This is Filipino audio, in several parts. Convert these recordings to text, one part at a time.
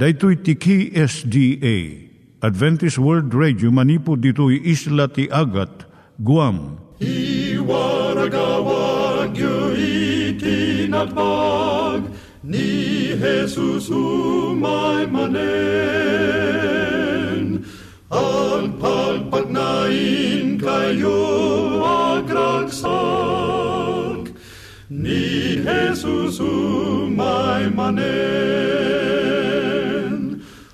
Daitou Itiki SDA Adventist World Radio manipud ditoy isla ti Agat, Guam. I waragawag yu itinatpag ni Jesus umay manen. Ang pagpagnain kayo agraksak ni Jesus umay manen.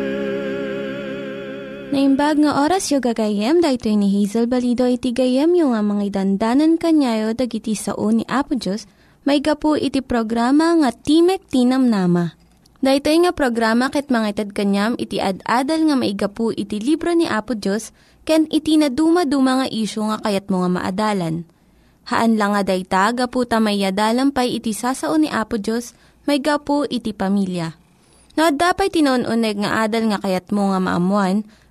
Naimbag nga oras yung gagayem, dahil ni Hazel Balido iti gagayem yung nga mga dandanan kanyayo dag iti sao ni Apo Diyos, may gapu iti programa nga Timek ti Namnama. Dahil nga programa ket mga itad kanyam iti ad-adal nga may gapu iti libro ni Apo Diyos, ken iti na dumaduma nga isyo nga kayat mga maadalan. Haan lang nga dayta, gapu tamay adalampay iti sao ni Apo Diyos, may gapu iti pamilya. No, dapat tinon-uneg nga adal nga kayat mo nga maamuan,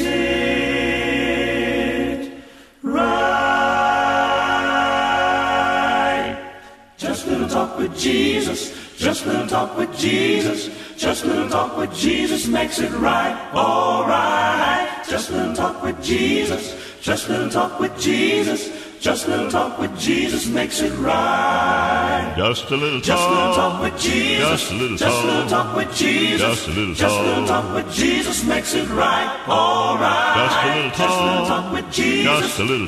it right. Just a little talk with Jesus. Just a little talk with Jesus. Just a little talk with Jesus makes it right. All right. Just a little talk with Jesus. Just a little talk with Jesus. Just a little talk with Jesus makes it right. Just a little talk. Just a little talk with Jesus. Just a little talk. Just a little talk with Jesus. Just a little talk. Just a little talk with Jesus makes it right. All right. Just a little talk. Just a little talk with Jesus.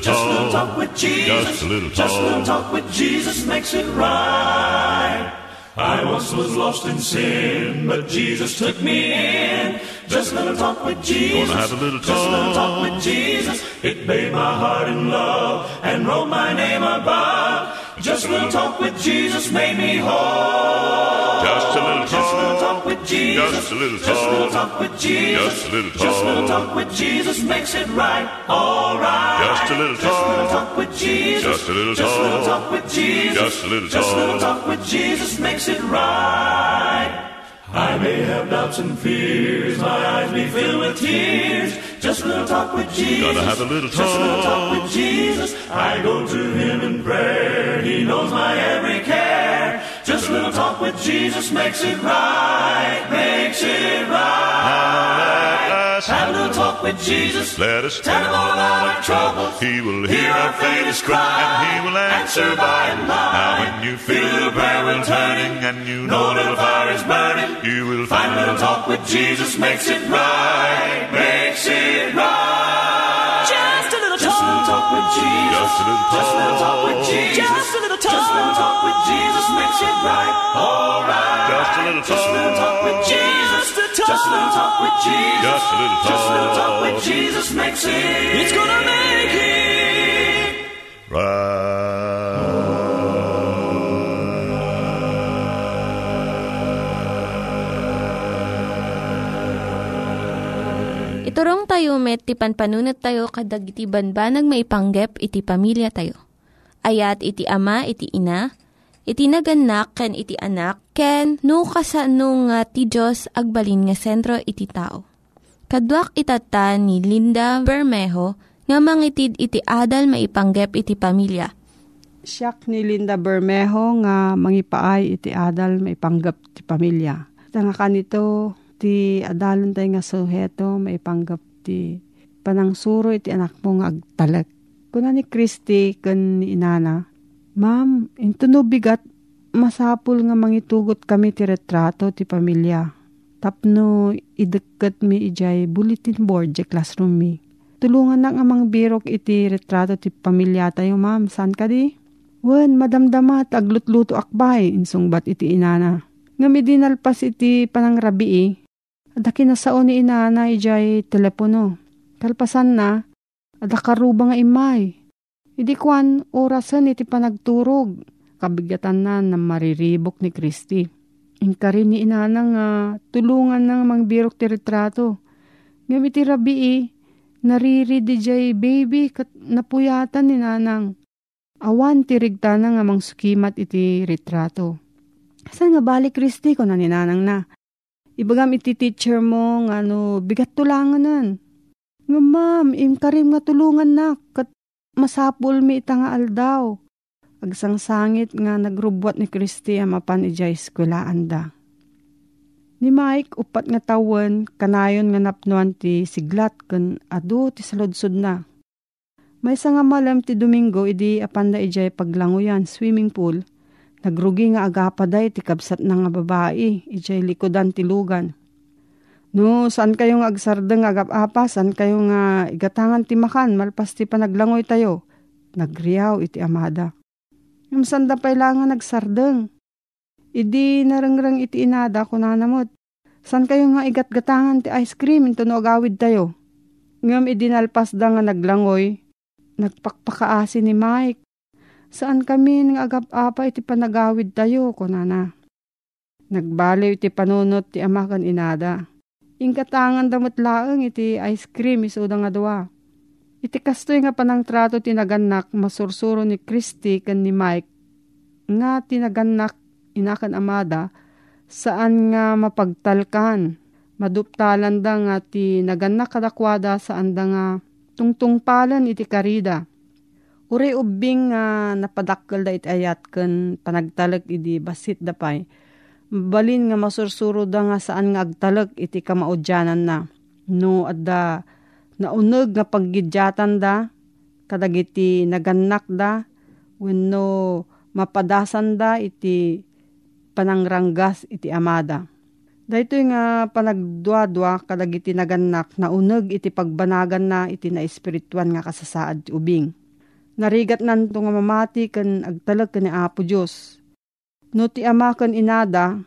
Just a little talk with Jesus. Just a little talk. Just a little talk with Jesus makes it right. I once was lost in sin, but Jesus took me in. Just a little talk with Jesus. Gonna have a little talk. Just a little talk with Jesus. It bathed my heart in love and wrote my name above. Just a little talk with Jesus made me whole. Just a little talk. Just a little talk with Jesus. Just a little talk. Just a little talk with Jesus. Just a little talk. Just a little talk with Jesus makes it right. All right. Just a little talk. Just a little talk with Jesus. Just a little talk. Just a little talk with Jesus. Just a little talk. Just a little talk with Jesus makes it right. I may have doubts and fears, my eyes be filled with tears. Just a little talk with Jesus. Gotta have a little talk. Just a little talk with Jesus. I go to Him in prayer. He knows my every care. Just a little talk with Jesus makes it right. Makes it right. Let's have a little talk with Jesus. Let us tell Him all about our troubles. He will hear our faintest cry, and He will answer by and by. Now when you feel the prayer will turning, and you know the fire is burning, you will find a little talk with Jesus makes it right. Makes it right. Just a little talk. Just a little talk with Jesus. Just a little talk. Just a little talk with Jesus. Just a little talk. Just a little talk with Jesus makes it right. All right. Just a little talk. Just a little talk with Jesus. Just a little talk with Jesus. Just a little talk. Just a little talk with Jesus makes it. It's gonna make it right. Iturong tayo met, ti panpanunat tayo kadag iti banbanag maipanggep iti pamilya tayo. Ayat iti ama, iti ina, iti naganak, ken iti anak, ken no kasano nga ti Diyos agbalin nga sentro iti tao. Kaduak itata ni Linda Bermejo nga mangitid iti adal maipanggep iti pamilya. Siak ni Linda Bermejo nga mangipaay iti adal maipanggep iti pamilya. Tangakanito, ti adalon tayo nga suheto, maipanggap ti panangsuro iti anak mo nga agtalag. Kuna ni Christy, kun ni inana, Ma'am, intuno bigat, masapul nga mangitugot kami ti retrato ti pamilya. Tapno, idekat mi ijay bulletin board di classroom mi. Tulungan na nga mangbirok iti retrato ti pamilya tayo, ma'am. San ka di? Wen, madamdama, taglutluto akbay, insungbat iti inana. Ngami dinalpas iti panangrabi Adaki na sao ni inana, ijay telepono. Kalpasan na, adakaruba nga imay. Idikwan, orasan iti panagturog. Kabigyatan na na mariribok ni Christy. Ingkarin ni inana nga tulungan na mangbirok ti retrato. Ngami ti rabi nariri DJ baby kat napuyatan ni nanang. Awan tirigta na nga mangsukimat iti retrato. Saan nga balik, Christy, ko na ni nanang na? Ibagam iti teacher mo nga no, bigat tulangan nun. Nga ma'am, imkarim nga tulungan na kat masapul mi itangaal daw. Agsangsangit nga nagrubwat ni Christy amapan ijay eskulaan da. Ni Mike, upat nga tawen kanayon nga napnuan ti siglat kun adu ti saludsod na. May isa nga malam ti Domingo, idi apanda ijay paglanguyan, swimming pool. Nagrugi nga agapaday ti kabsat na nga babae, ijay likodan ti lugan. No, saan kayo nga agsardeng agapapa, saan kayo nga igatangan ti makan, malpas ti panaglangoy tayo. Nagriyaw iti amada. Yung sanda pa ilangan agsardeng. Idi narangrang iti inada ko nanamot. San kayo nga igatgatangan ti ice cream into no agawid tayo? Ngam idinalpas da nga naglangoy. Nagpakpakaasin ni Mike. Saan kami nga agap-apa iti panagawid tayo ko nana? Nagbaliw iti panunot ti amakan inada. Ingkatangan damot laeng iti ice cream iso da nga dua. Iti kastoy nga panangtrato tinaganak masursuro ni Christy kan ni Mike. Nga tinaganak inakan amada, saan nga mapagtalkan, maduptalan da nga ti naganak kadakwada saan da nga tungtungpalan iti karida. Uri ubing nga napadakkel da iti ayat ken panagtalag iti basit da pay. Balin nga masursuro da nga saan nga agtalag iti kamaudyanan na. No adda nauneg nga paggidyatan da, kadagiti naganak da, wenno mapadasan da iti panangranggas iti amada. Dahito nga panagduadwa kadagiti naganak na uneg iti pagbanagan na iti na espirituan nga kasasaad ubing. Narigat nanto nga mamati ken agtalag ken ni Apo Dios. No ti ama ken inada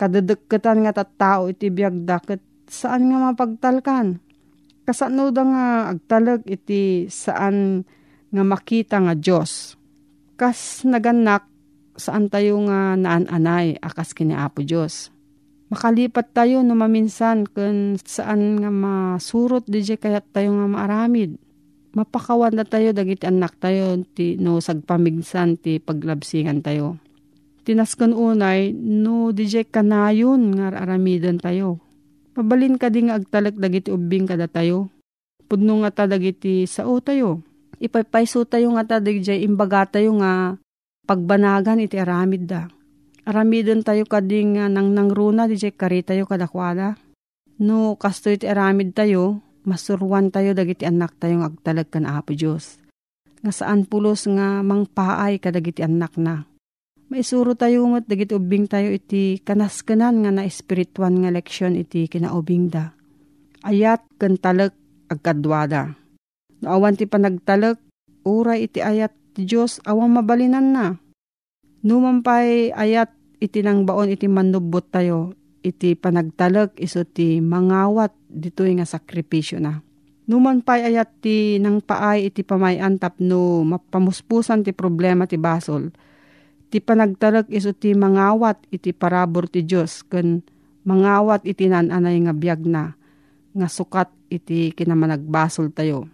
kadedekketan nga tattao iti biagda ket saan nga mapagtalkan. Kasano da nga agtalag iti saan nga makita nga Dios. Kas naganak saan tayo nga naan-anay, akas kini Apo Diyos. Makalipat tayo no maminsan kung saan nga masurot DJ kayat tayo nga maaramid. Mapakawan na tayo, dagiti anak tayo, ti, no sagpaminsan ti paglabsingan tayo. Tinaskon unay, no DJ kanayon nga aramidan tayo. Pabalin ka di nga agtalag dagiti ubing kada tayo. Pudno nga ta dagiti sao tayo. Ipapaiso tayo nga ta DJ imbaga tayo nga pagbanagan iti aramid da. Aramidan tayo kading nang nangruna, DJ kari tayo kadakwada. No, kasto iti aramid tayo, masurwan tayo dagiti anak tayo nga agtalag kan Apo Diyos. Nga saan pulos nga mangpaay kadagiti anak na. Maisuro tayo ngat dagiti ubing tayo iti kanaskanan nga na espirituan nga leksyon iti kinaubing da. Ayat kan talag agkadwada. Naawan ti panagtalag, ura iti ayat ti Diyos awang mabalinan na. Numampay ayat iti nang baon iti manubot tayo, iti panagtalag iso ti mangawat ditoy nga sakripisyo na. Numampay ayat ti nang paay iti pamayan tapno mapamuspusan ti problema ti basol. Ti panagtalag iso ti mangawat iti parabor ti Diyos ken mangawat iti nananay nga biag na nga sukat iti kinamanagbasol tayo.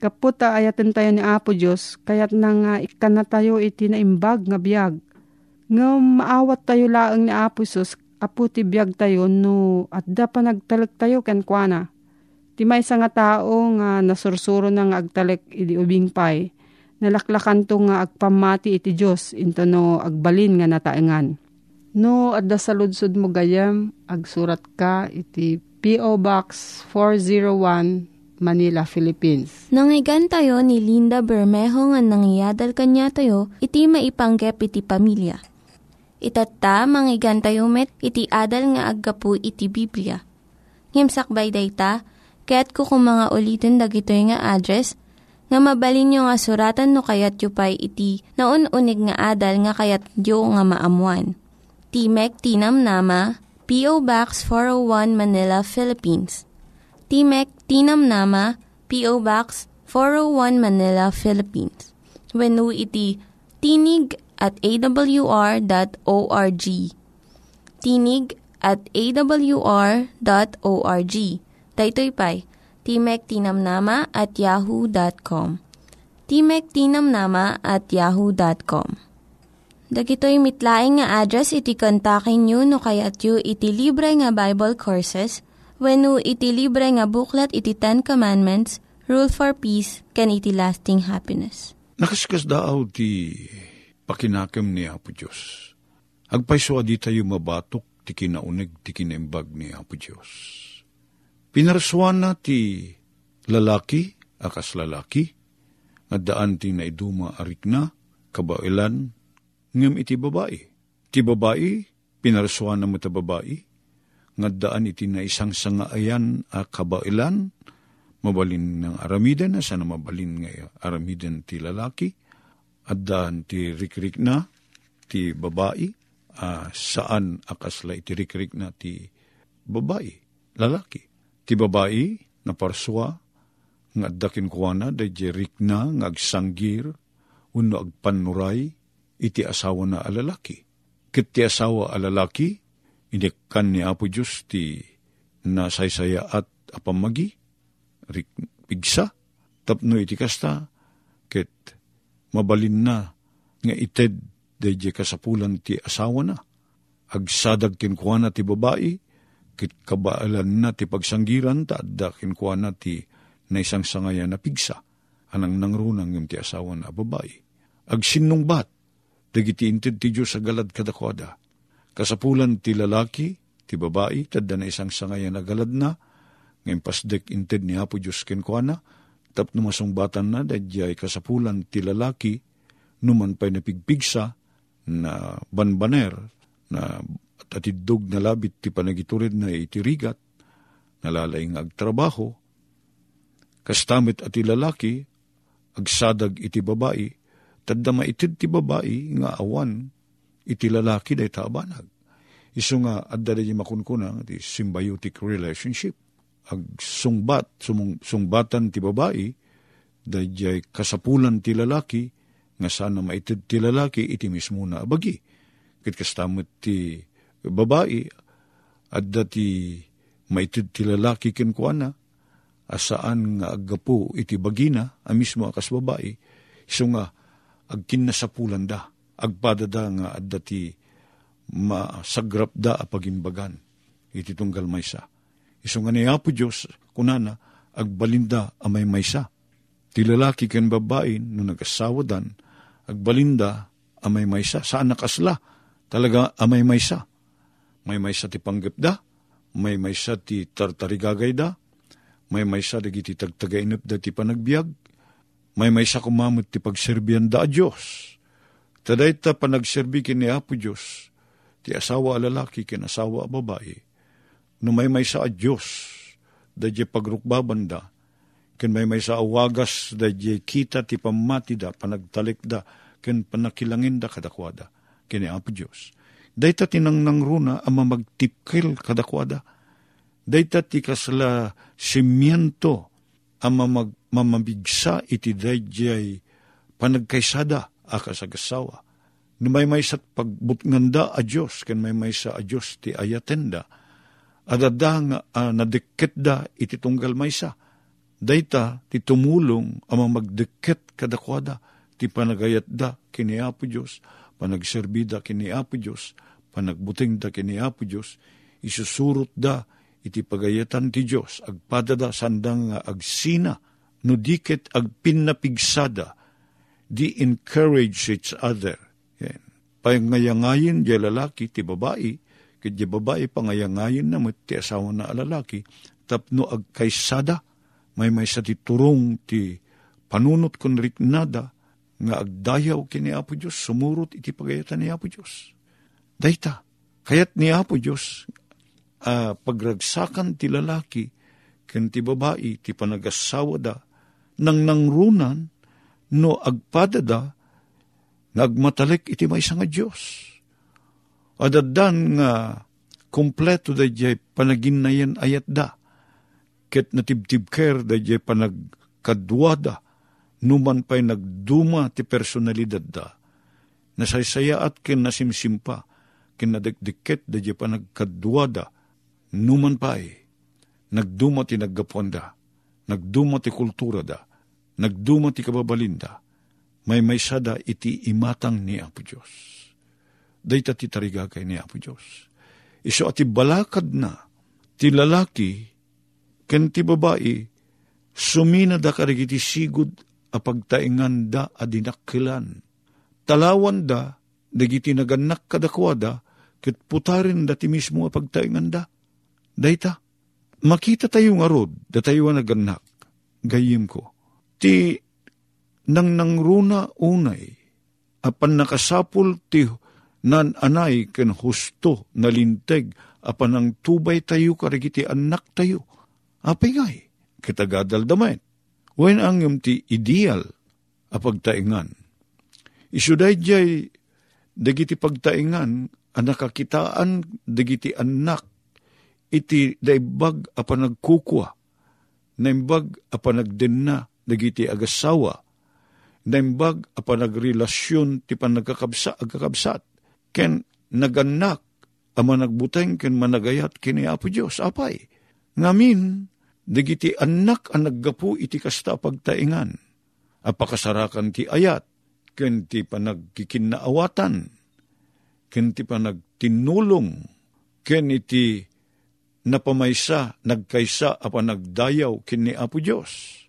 Kaputa ayaten tayo ni Apo Diyos, kaya't na nga ikan na tayo iti naimbag nga biyag. Nga maawat tayo laeng ni Apo Sus, apo ti biyag tayo no adda panagtalag tayo kenkwana. Ti maysa nga tao nga nasursuro na nga agtalag iti ubing pay, nalaklakan to nga agpamati iti Diyos, into no agbalin nga nataengan. No, adda saludsod mo gayam, agsurat ka, iti P.O. Box 401, Manila, Philippines. Nangyigan tayo ni Linda Bermejo nga nangyadal kanya tayo, iti maipanggep iti pamilya. Itata, mangyigan tayo met, iti adal nga aggapu iti Biblia. Ngimsakbay dayta, kaya't kukumanga ulitin dagito nga address, nga mabalin nyo nga suratan no kayat yu pa'y iti na unig nga adal nga kayat yu nga maamuan. Timek ti Namnama, P.O. Box 401 Manila, Philippines. Timek ti Namnama, P.O. Box 401 Manila, Philippines. Wenno iti tinig@awr.org. Tinig@awr.org. Daytoy pay, timektinamnama@yahoo.com. timektinamnama@yahoo.com. Dagitoy mitlaing nga address iti kontakin nyo no kayat yu iti libre nga Bible Courses wenno iti libre nga booklet iti Ten Commandments, Rule for Peace, ken iti Lasting Happiness. Nakaskas daaw ti pakinakam ni Apo Diyos. Agpaisoa di tayo mabatok ti kinaunig ti kinembag ni Apo Diyos. Pinarsuana ti lalaki, akas lalaki, at daan ti naiduma arik na, kabailan, ngem iti babae. Iti babae, pinarsuan na mo ta babae, ngaddaan iti na isang sangaayan a kabailan, mabalin ng aramidan, sana mabalin ng aramidan ti lalaki, at daan ti rikrik na ti babae, saan akasla iti rikrik na ti babae, lalaki. Ti babae, naparsua, ngaddakin kuwana, dayjay rikna, ngagsanggir, uno agpanuray, iti asawa na alalaki. Kit ti asawa alalaki, inikkan ni Apo Diyos ti nasaysaya at apamagi, pigsa, tapno iti kasta, kit mabalin na nga ited dayjay kasapulan ti asawa na. Agsadag kinkuana ti babae, kit kabaalan na ti pagsanggiran, taadda kinkuana ti naisang sangaya na pigsa, anang nangrunang yung ti asawa na babae. Agsinungbat, dagiti inted ti Diyos sa galad kadakwada. Kasapulan ti lalaki, ti babae, tadda na isang sangayan na galad na, ngayon pasdek inted ni Apo Diyos kenkwana, tap numasungbatan na, dadyay kasapulan ti lalaki, numan pa'y napigpigsa, na banbaner, na tatidog na labit ti panagiturid na itirigat, nalalaing agtrabaho, kastamit at ti lalaki, agsadag iti babae, tadda maitid ti babae nga awan iti lalaki day taabanag. Isu nga adda day makunkuna ti symbiotic relationship. Ag sungbatan ti babae day kasapulan ti lalaki nga sana maitid ti lalaki iti mismo na abagi. Ket kastamot ti babae adda ti maitid ti lalaki kenkuana asaan nga aggapo iti bagina a mismo akas babae. Isu nga agkin na sa pulan da, agpadada nga adda ti masagrap da apagimbagan, iti tunggal maysa. Isu nga ni Apo Diyos, kunana, agbalinda amay maysa. Ti lalaki ken babae, no nagasawadan, agbalinda amay maysa. Saan nakasla? Talaga amay maysa. May maysa ti panggep da, may maysa ti tartarigagay da, may maysa dagiti tagtagainep da ti panagbiag, may maysa kumamot ti pagserbian da a Diyos. Taday ta panagserbi ken ni Apo Diyos, ti asawa a lalaki ken asawa a babae. No may maysa a Diyos, dadya pagrukbaban da, ken may maysa a wagas, dadya kita ti pamati da, panagtalik da, ken panakilangin da kadakwada, ken ni Apo Diyos. Day ta tinangnangruna ama magtipkil kadakwada. Day ta ti kasla simiento ama mamamigsa iti dayjay panagkaisada akas agasawa. No may maysa pagbutnganda a Diyos, ken may maysa a Diyos ti ayatenda, adada nga nadikket da iti tunggal maysa. Dayta ti tumulong ama magdikket kadakwada, ti panagayat da ken ni Apo Diyos, panagserbi da ken ni Apo Diyos, panagbuting da ken ni Apo Diyos, isusurot da iti pagayatan ti Diyos, agpadada sandang nga agsina, no diket agpinnapigsada, di encourage each other. Yan. pangayangayin di lalaki ti babae, ket di babae pangayangayin na met ti asawa na lalaki, tapno agkaysada, may sa ti turong ti panunot kun riknada, nga agdayaw kini Apo Dios, sumurot iti pagayatan ni Apo Dios. Dayta, kayat ni Apo Dios, pagragsakan ti lalaki, ken ti babae, ti panagasawa da, nang nangrunan, no agpada da, nagmatalik iti may nga Diyos. Adadan nga kompleto da jay panaginayan ayat da, ket natibtibker da jay panagkadwada, numan pa'y nagduma ti personalidad da, nasaysaya at ken nasimsimpa, ken nadikdiket da jay panagkadwada, numan pa'y nagduma ti naggapuan da, nagduma ti kultura da, nagduma ti kababalinda, may sada iti imatang ni Apo Diyos. Dayta ti tarigakay ni Apo Diyos. Iso ati balakad na ti lalaki ken ti babae sumina da karigiti sigud a pagtaingan da adinakkilan. Talawan da dagiti naganak kadakwada ket putarin da ti mismo a pagtaingan da. Dayta makita tayo nga rod da tayo naganak gayim ko ti nang nangruna unay, apan nakasapul ti nananay ken husto nalinteg, apan ang tubay tayo karigiti anak tayo. Apigay, kitagadal damat. Wen ang yung ti ideal a pagtaingan. Isuday jay, dagiti pagtaingan, anakakitaan dagiti anak, iti daibag apan nagkukwa, naimbag apan nagdenna dagiti agasawa, naimbag apan nagrelasyon ti panagkakabsa agkakabsat ken naganak aman nagbuteng ken managayat kini Apo Dios apay ngamin dagiti anak an naggapu iti kasta pagtaingan apakasarakan ti ayat ken ti panagkikinnaawatan ken ti panagtinulong ken iti napamaysa nagkaysa apan nagdayaw kini Apo Dios.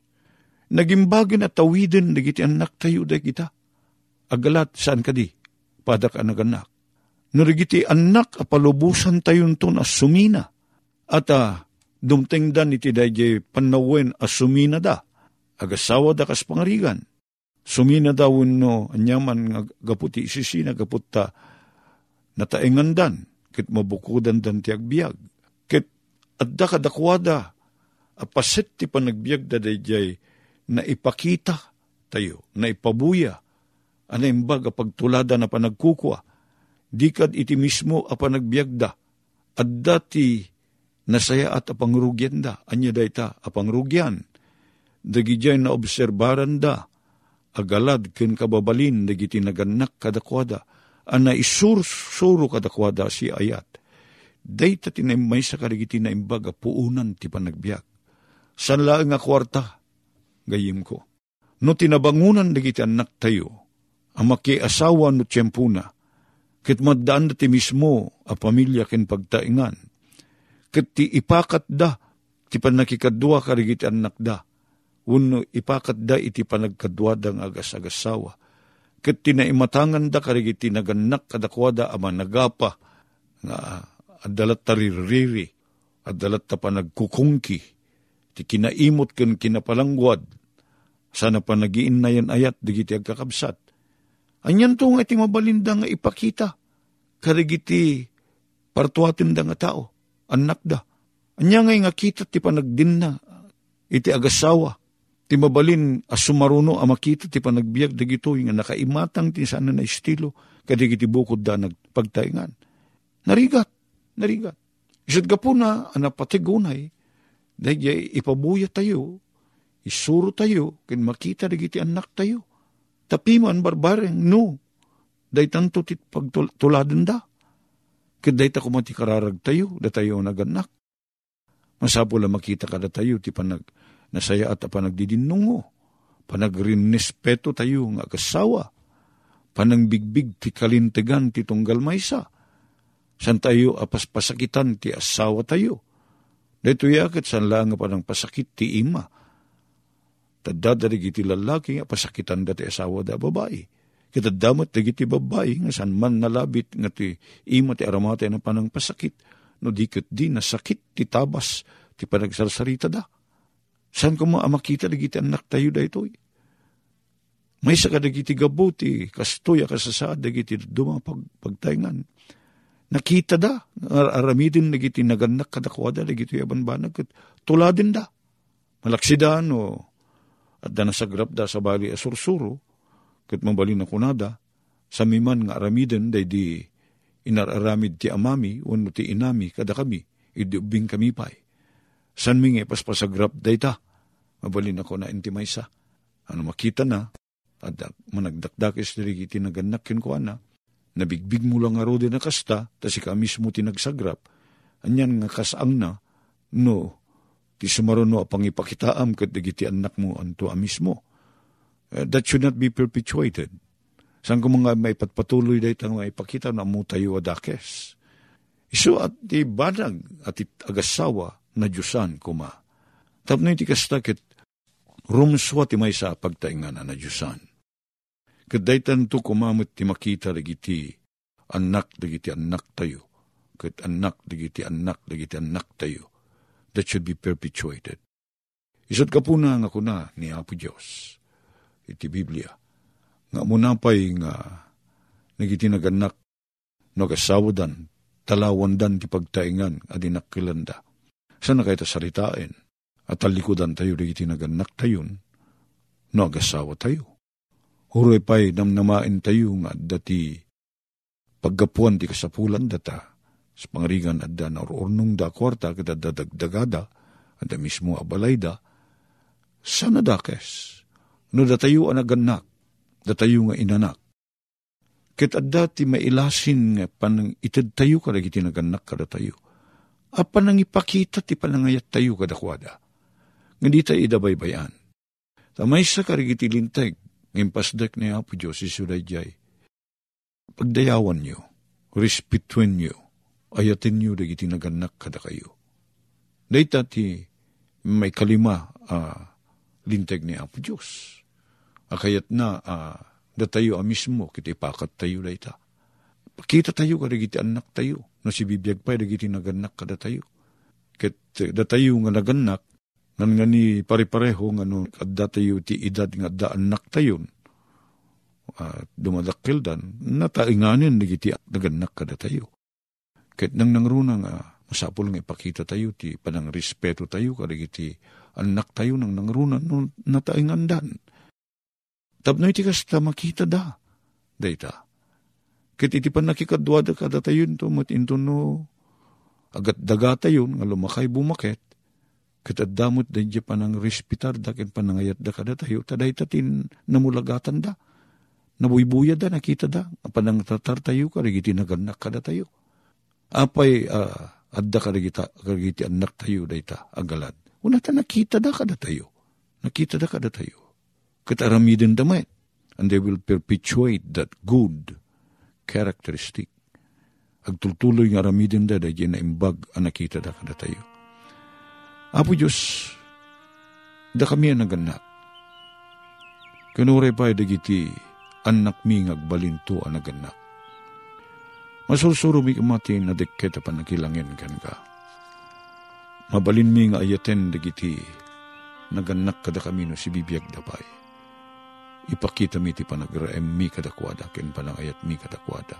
Nagimbagin at tawiden dagiti anak tayo dagita. Agalat saan kadi? Pada ka naganak. Nurigiti anak apalubusan tayo nito na sumina. At dumtingdan iti dayjay panawen a sumina da. Agasawa da kas pangarigan. Sumina da wano anyaman gaputi isisina gaputa nataengandan. Kit mabukudan dan tiagbiag. Kit adda kadakwada apasit ti panagbiag da dayjay na ipakita tayo, na ipabuya, anaimbag a pagtulada na panagkukwa, dikad iti mismo a panagbiagda, at dati nasaya at apangrugyan da, anya dayta apangrugyan, dagijay na obserbaran da, agalad ken kababalin, dagiti naganak kadakwada, ana isursuro kadakwada si ayat, dayta tinaymay sa karigiti na imbag a puunan ti panagbiag. San laeng a kwarta, gayim ko. No tinabangunan dagiti anak tayo, ang makiasawa no tiyempuna, kit maddaan da ti mismo a pamilya ken pagtaingan, kit ti ipakat da, ti panakikadwa karigiti anak da, uno ipakat da iti panagkadwadang agas-agasawa, kit ti naimatangan da karigiti naganak kadakwada ama nagapa, nga adalat taririri, adalat ta panagkukungki, ti kinaimot ken kinapalangguad, sana pa nagiin na yan ayat, digiti agkakabsat. Anyan to nga iti mabalinda nga ipakita, karigiti partuatin da nga tao, anak da. Anyan ngay nga kita ti panagdin na, iti agasawa, ti mabalin asumaruno a makita ti panagbiag digito, yung nakaimatang ti sana na estilo, kadigiti bukod da nagpagtaingan. Narigat. Isat ka po na, anapatigunay, dahil ipabuya tayo, isuro tayo, ken makita dagiti anak tayo. Tapiman barbareng, no. Dahil tanto tit pagtuladan da. Ken dahil ta kumati kararag tayo, da tayo naganak. Masapo lang makita ka da tayo, ti panag nasaya at panagdidinungo. Panagrinespeto tayo nga kasawa. Panangbigbig ti kalintegan ti tunggal maysa. San tayo apaspasakitan ti asawa tayo. Dito yakit saan lang pa ng pasakit ti ima. Tadadarig iti lalaki nga pasakitan da ti asawa da babae. Kitadamat dagiti babae nga san man nalabit nga ti ima ti aramate na panang pasakit no diket di nasakit ti tabas ti panagsarsarita da. San ko maamakita dagiti anak tayo daytoy? May saka dagiti gabuti kastoya kasasaad dagiti dumapag pagtaingan. Nakita da aramidin dagiti naganak kadakwada dagiti abanbanag ket tuladin da. Malaksidan o at danasagrap da sa bali asursuro ket mabalin na kunada sa miman nga aramiden day di inararamid ti amami wenno ti inami kada kami idubing kami pay san minge paspasagrap day ta mabalin ako na intimaysa ano makita na at managdakdakes dirigiti nagannakken ko ana nabigbig mo lang aro din na kasta ta si ka mismo tinagsagrap anyan nga kasaang na no ti sumaron no apang ipakitaam ket digiti anak mo anto a mismo. That should not be perpetuated. Saan ko mga may patpatuloy dahi tang may pakita na mo tayo adakes. Isu at ibanag at agasawa na Diyosan kuma. Tapno iti kastakit rumswa ti may sa pagtaingan na Diyosan. Kaday tanto kumamit ti makita dagiti anak dagiti anak tayo. Kat anak dagiti anak dagiti anak tayo. That should be perpetuated. Isot kapuna nga kuna ni Apo Diyos. Iti Biblia. Nga muna pa'y nga nagitinaganak nagasawadan, talawandan ti pagtaingan at inakilanda. Sana kayo tasaritain at talikudan tayo nagitinaganak tayon nagasawa tayo. Huroy pa'y namnamain tayo nga dati paggapuan ti kasapulan data sa pangarigan at da naururnong da kwarta kada dadagdagada at da mismo abalay da sana dakes. No datayo ang naganak, datayo nga inanak. Ket adda ti mailasin nga panang ited tayo kada giti naganak kada tayo. A panang ipakita ti panangayat tayo kada kwada. Nga di tayo idabaybayan. Tamay sa karigiti linteg, ngimpasdak na Apo Diyos isudaydjay. Pagdayawan nyo, respetwen nyo, ayatin nyo dagiti naganak kada kayo. Dayta ti may kalima linteg ni Apo Diyos. Akayat na, datayo a mismo, kiti pakat tayo dayta. Pakita tayo kada giti anak tayo, no si bibiyag pa'y dagiti naganak kada tayo. Ket datayo nga naganak, nan nga ni pare-pareho nga no, at datayo ti edad nga da anak tayo, dumadakil dan, natainganin dagiti naganak kada tayo. Ket nang nangruna nga, masapul nga ipakita tayo, ti panang respeto tayo kada giti anak tayo nang nangrunan no nataingandan. Tapno iti kasta makita da. Dayta. Ket iti pan nakikadwada kada tayo nito matinto no agat daga tayo nga lumakay bumaket. Ket addamot dadya panang respitar da ken panangayat da kada tayo tadayta tin namulagatan da. Nabuybuya da nakita da panang tatar tayo karigiti naganak kada tayo. Apay adda karigiti anak tayo dayta agalad. Unata nakita da kada tayo. Nakita da kada tayo. Kataramidin damit. And they will perpetuate that good characteristic. Agtultuloy nga aramidin da dahi na imbag ang nakita da kada tayo. Apo Diyos, da kami ang naganak. Kanure pa'y dagiti anak mi ngagbalinto ang naganak. Masursuro mi kamati na deketa panakilangin kan ka. Mabalin mi nga ayaten dagiti naganak kada kami no si bibiyag dapay. Ipakita mi ti panagraem mi kadakwada ken panangayat mi kadakwada.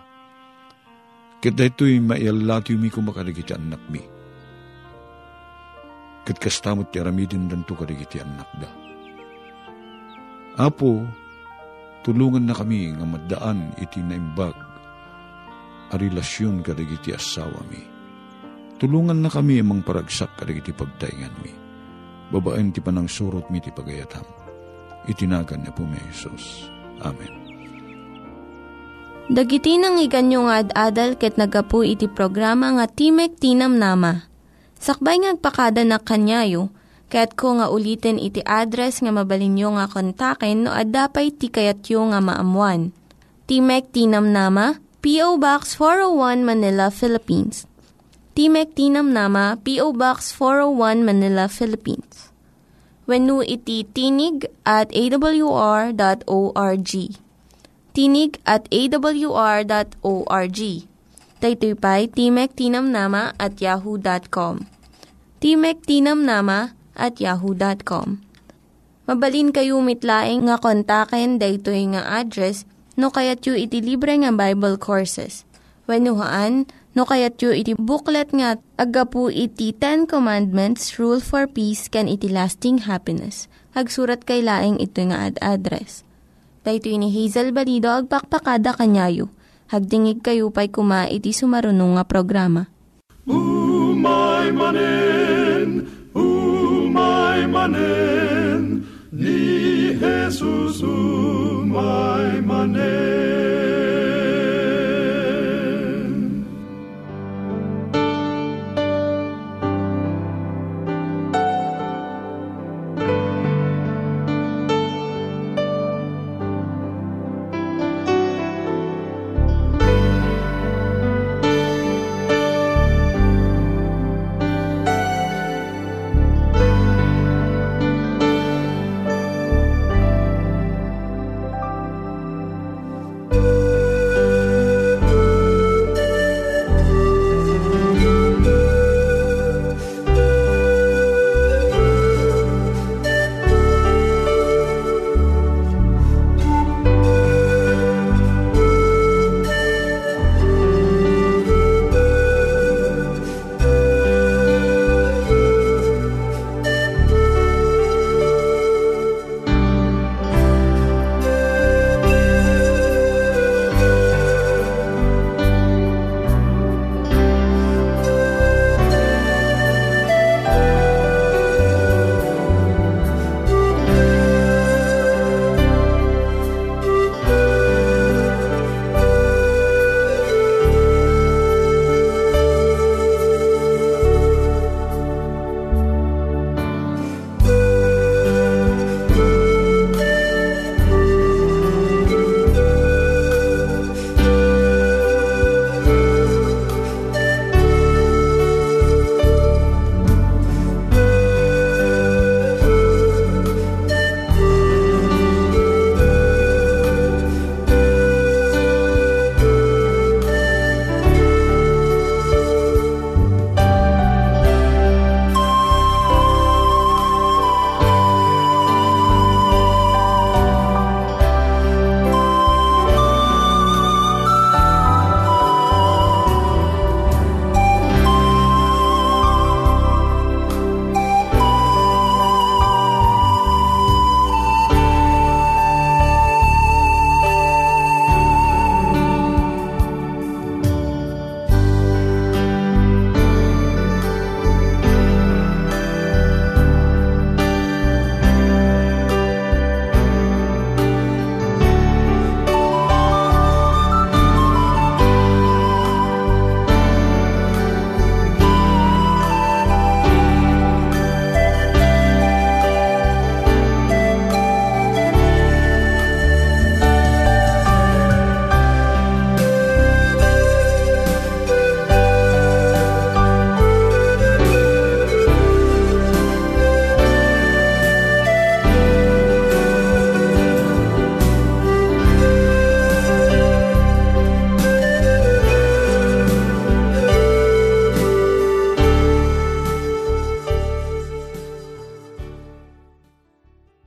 Ket daytoy maialatiw mi kumakadagiti anak mi. Ket kastamot ti aramidin danto kadagiti anak da. Apo, tulungan na kami nga maddaan iti naimbag a relasyon kadagiti asawa mi. Tulungan na kami amang paragsak kadagiti pagtaingan mi. Babaen ti panang surot mi ti pagayatam. Itinagan na po mi Jesus. Amen. Dagiti nang iganyo nga ad-adal ket nagapu iti programa nga Timek ti Namnama. Sakbay ngagpakada na kanyayo, kaya't ko nga ulitin iti address nga mabalinyo nga kontaken no ad-dapay ti kayatyo nga maamuan. Timek ti Namnama, P.O. Box 401 Manila, Philippines. Timek ti Namnama, P.O. Box 401, Manila, Philippines. Wenno iti tinig at awr.org. tinig@awr.org. Daytoy Timek ti Namnama @yahoo.com. Timek ti Namnama @yahoo.com. Mabalin kayo mitlaeng nga kontaken daytoy nga address no kayat yu iti libre nga Bible Courses. Wennoan no kayat yu iti booklet nga agapu iti 10 Commandments, Rule for Peace, can iti lasting happiness. Hagsurat kay laeng ito nga address. Daytoy ni Hazel Balido agpakpakada kanyayo. Hagdingig kayo pa'y kuma iti sumarunong nga programa. Umay manen, ni Jesus umay manen.